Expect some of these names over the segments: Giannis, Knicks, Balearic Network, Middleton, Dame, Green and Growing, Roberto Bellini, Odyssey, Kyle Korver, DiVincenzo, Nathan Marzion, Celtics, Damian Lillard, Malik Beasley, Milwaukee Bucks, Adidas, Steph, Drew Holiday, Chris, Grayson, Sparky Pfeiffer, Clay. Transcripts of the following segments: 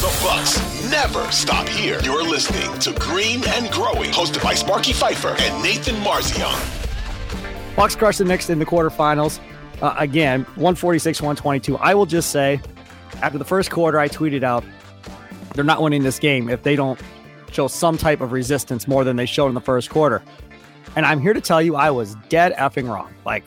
The Bucks never stop here. You're listening to Green and Growing, hosted by Sparky Pfeiffer and Nathan Marzion. Bucks crush the Knicks in the quarterfinals. Again, 146-122. I will just say, after the first quarter, I tweeted out, they're not winning this game if they don't show some type of resistance more than they showed in the first quarter. And I'm here to tell you I was dead effing wrong. Like,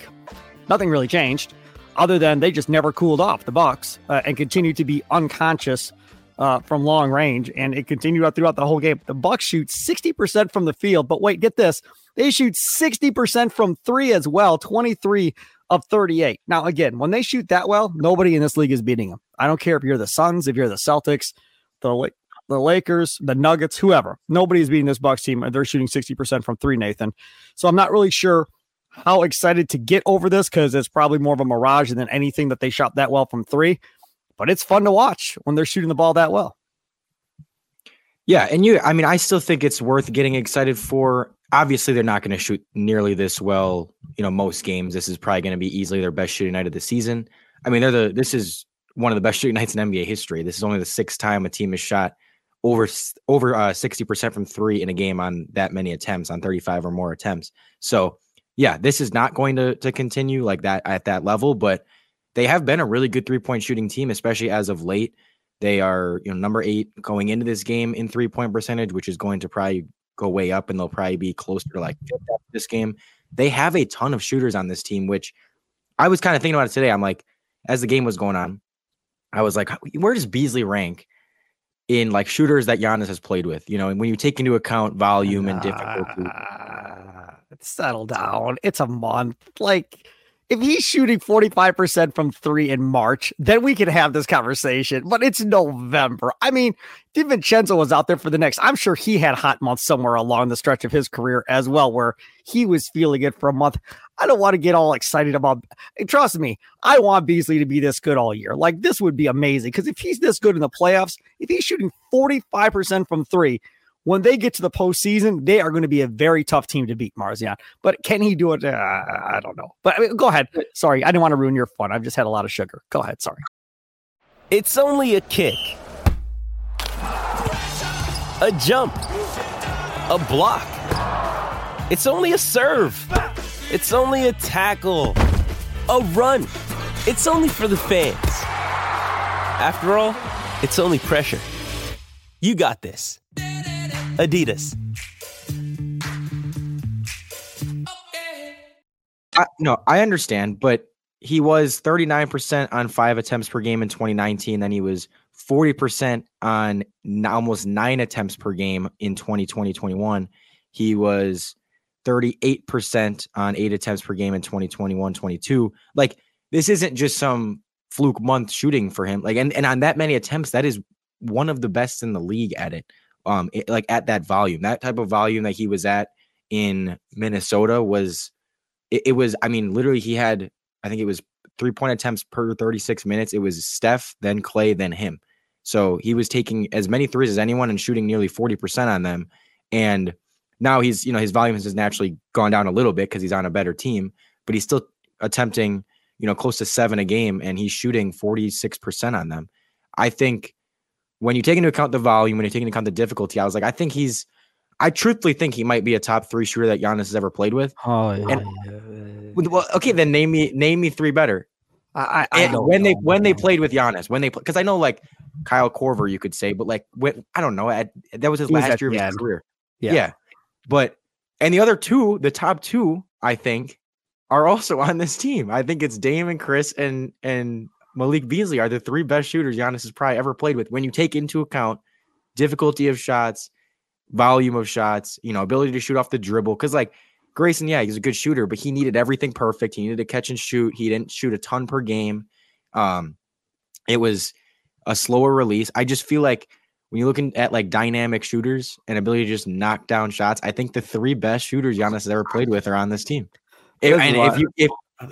nothing really changed other than they just never cooled off, the Bucks, and continued to be unconscious from long range, and it continued out throughout the whole game. The Bucks shoot 60% from the field, but wait, get this. They shoot 60% from three as well, 23 of 38. Now, again, when they shoot that well, nobody in this league is beating them. I don't care if you're the Suns, if you're the Celtics, the Lakers, the Nuggets, whoever. Nobody's beating this Bucks team, and they're shooting 60% from three, Nathan. So I'm not really sure how excited to get over this, because it's probably more of a mirage than anything that they shot that well from three. But it's fun to watch when they're shooting the ball that well. Yeah, and I still think it's worth getting excited for. Obviously, they're not going to shoot nearly this well, most games. This is probably going to be easily their best shooting night of the season. I mean, this is one of the best shooting nights in NBA history. This is only the sixth time a team has shot over 60% from three in a game on that many attempts, on 35 or more attempts. So, yeah, this is not going to continue like that at that level, but they have been a really good three-point shooting team, especially as of late. They are number 8 going into this game in three-point percentage, which is going to probably go way up, and they'll probably be closer to like fifth after this game. They have a ton of shooters on this team, which I was kind of thinking about it today. I'm like, as the game was going on, I was like, where does Beasley rank in like shooters that Giannis has played with? And when you take into account volume and difficulty. Settle down. It's a month. Like, if he's shooting 45% from three in March, then we can have this conversation, but it's November. I mean, DiVincenzo was out there for the Knicks. I'm sure he had hot months somewhere along the stretch of his career as well, where he was feeling it for a month. I don't want to get all excited about, trust me, I want Beasley to be this good all year. Like, this would be amazing, because if he's this good in the playoffs, if he's shooting 45% from three, when they get to the postseason, they are going to be a very tough team to beat, Marzion. But can he do it? I don't know. But I mean, go ahead. Sorry, I didn't want to ruin your fun. I've just had a lot of sugar. Go ahead. Sorry. It's only a kick, a jump, a block. It's only a serve. It's only a tackle, a run. It's only for the fans. After all, it's only pressure. You got this. Adidas. No, I understand, but he was 39% on 5 attempts per game in 2019. Then he was 40% on almost 9 attempts per game in 2020-21. He was 38% on 8 attempts per game in 2021-22. Like, this isn't just some fluke month shooting for him. Like, and on that many attempts, that is one of the best in the league at it. Like at that volume, that type of volume that he was at in Minnesota was, it was, I mean, literally he had, I think it was 3-point attempts per 36 minutes. It was Steph, then Clay, then him. So he was taking as many threes as anyone and shooting nearly 40% on them. And now he's, his volume has naturally gone down a little bit because he's on a better team, but he's still attempting, close to 7 a game, and he's shooting 46% on them. I think, when you take into account the volume, when you take into account the difficulty, I was like, I truthfully think he might be a top 3 shooter that Giannis has ever played with. Oh, yeah. And, well, okay, then name me 3 better. They played with Giannis, because I know like Kyle Korver, you could say, but like, I don't know. That was his last year of his career. Yeah. But, and the other 2, the top 2, I think are also on this team. I think it's Dame and Chris and Malik Beasley are the three best shooters Giannis has probably ever played with. When you take into account difficulty of shots, volume of shots, you know, ability to shoot off the dribble. Because like Grayson, yeah, he's a good shooter, but he needed everything perfect. He needed to catch and shoot. He didn't shoot a ton per game. It was a slower release. I just feel like when you're looking at like dynamic shooters and ability to just knock down shots, I think the three best shooters Giannis has ever played with are on this team. And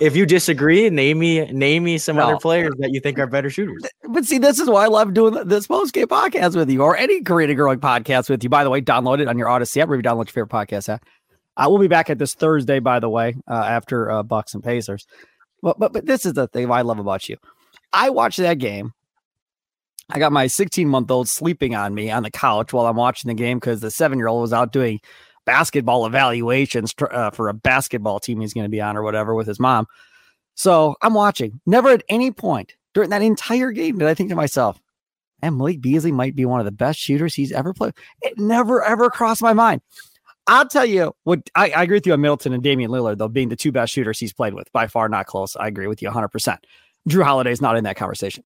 if you disagree, name me some other players that you think are better shooters. But see, this is why I love doing this post-game podcast with you, or any Green and Growing podcast with you. By the way, download it on your Odyssey app. Maybe download your favorite podcast app. I will be back at this Thursday, by the way, after Bucks and Pacers. But this is the thing I love about you. I watched that game. I got my 16-month-old sleeping on me on the couch while I'm watching the game because the 7-year-old was out doing basketball evaluations for a basketball team he's going to be on or whatever with his mom. So I'm watching. Never at any point during that entire game did I think to myself, man, Malik Beasley might be one of the best shooters he's ever played. It never, ever crossed my mind. I'll tell you what, I agree with you on Middleton and Damian Lillard, though, being the two best shooters he's played with. By far, not close. I agree with you 100%. Drew Holiday is not in that conversation.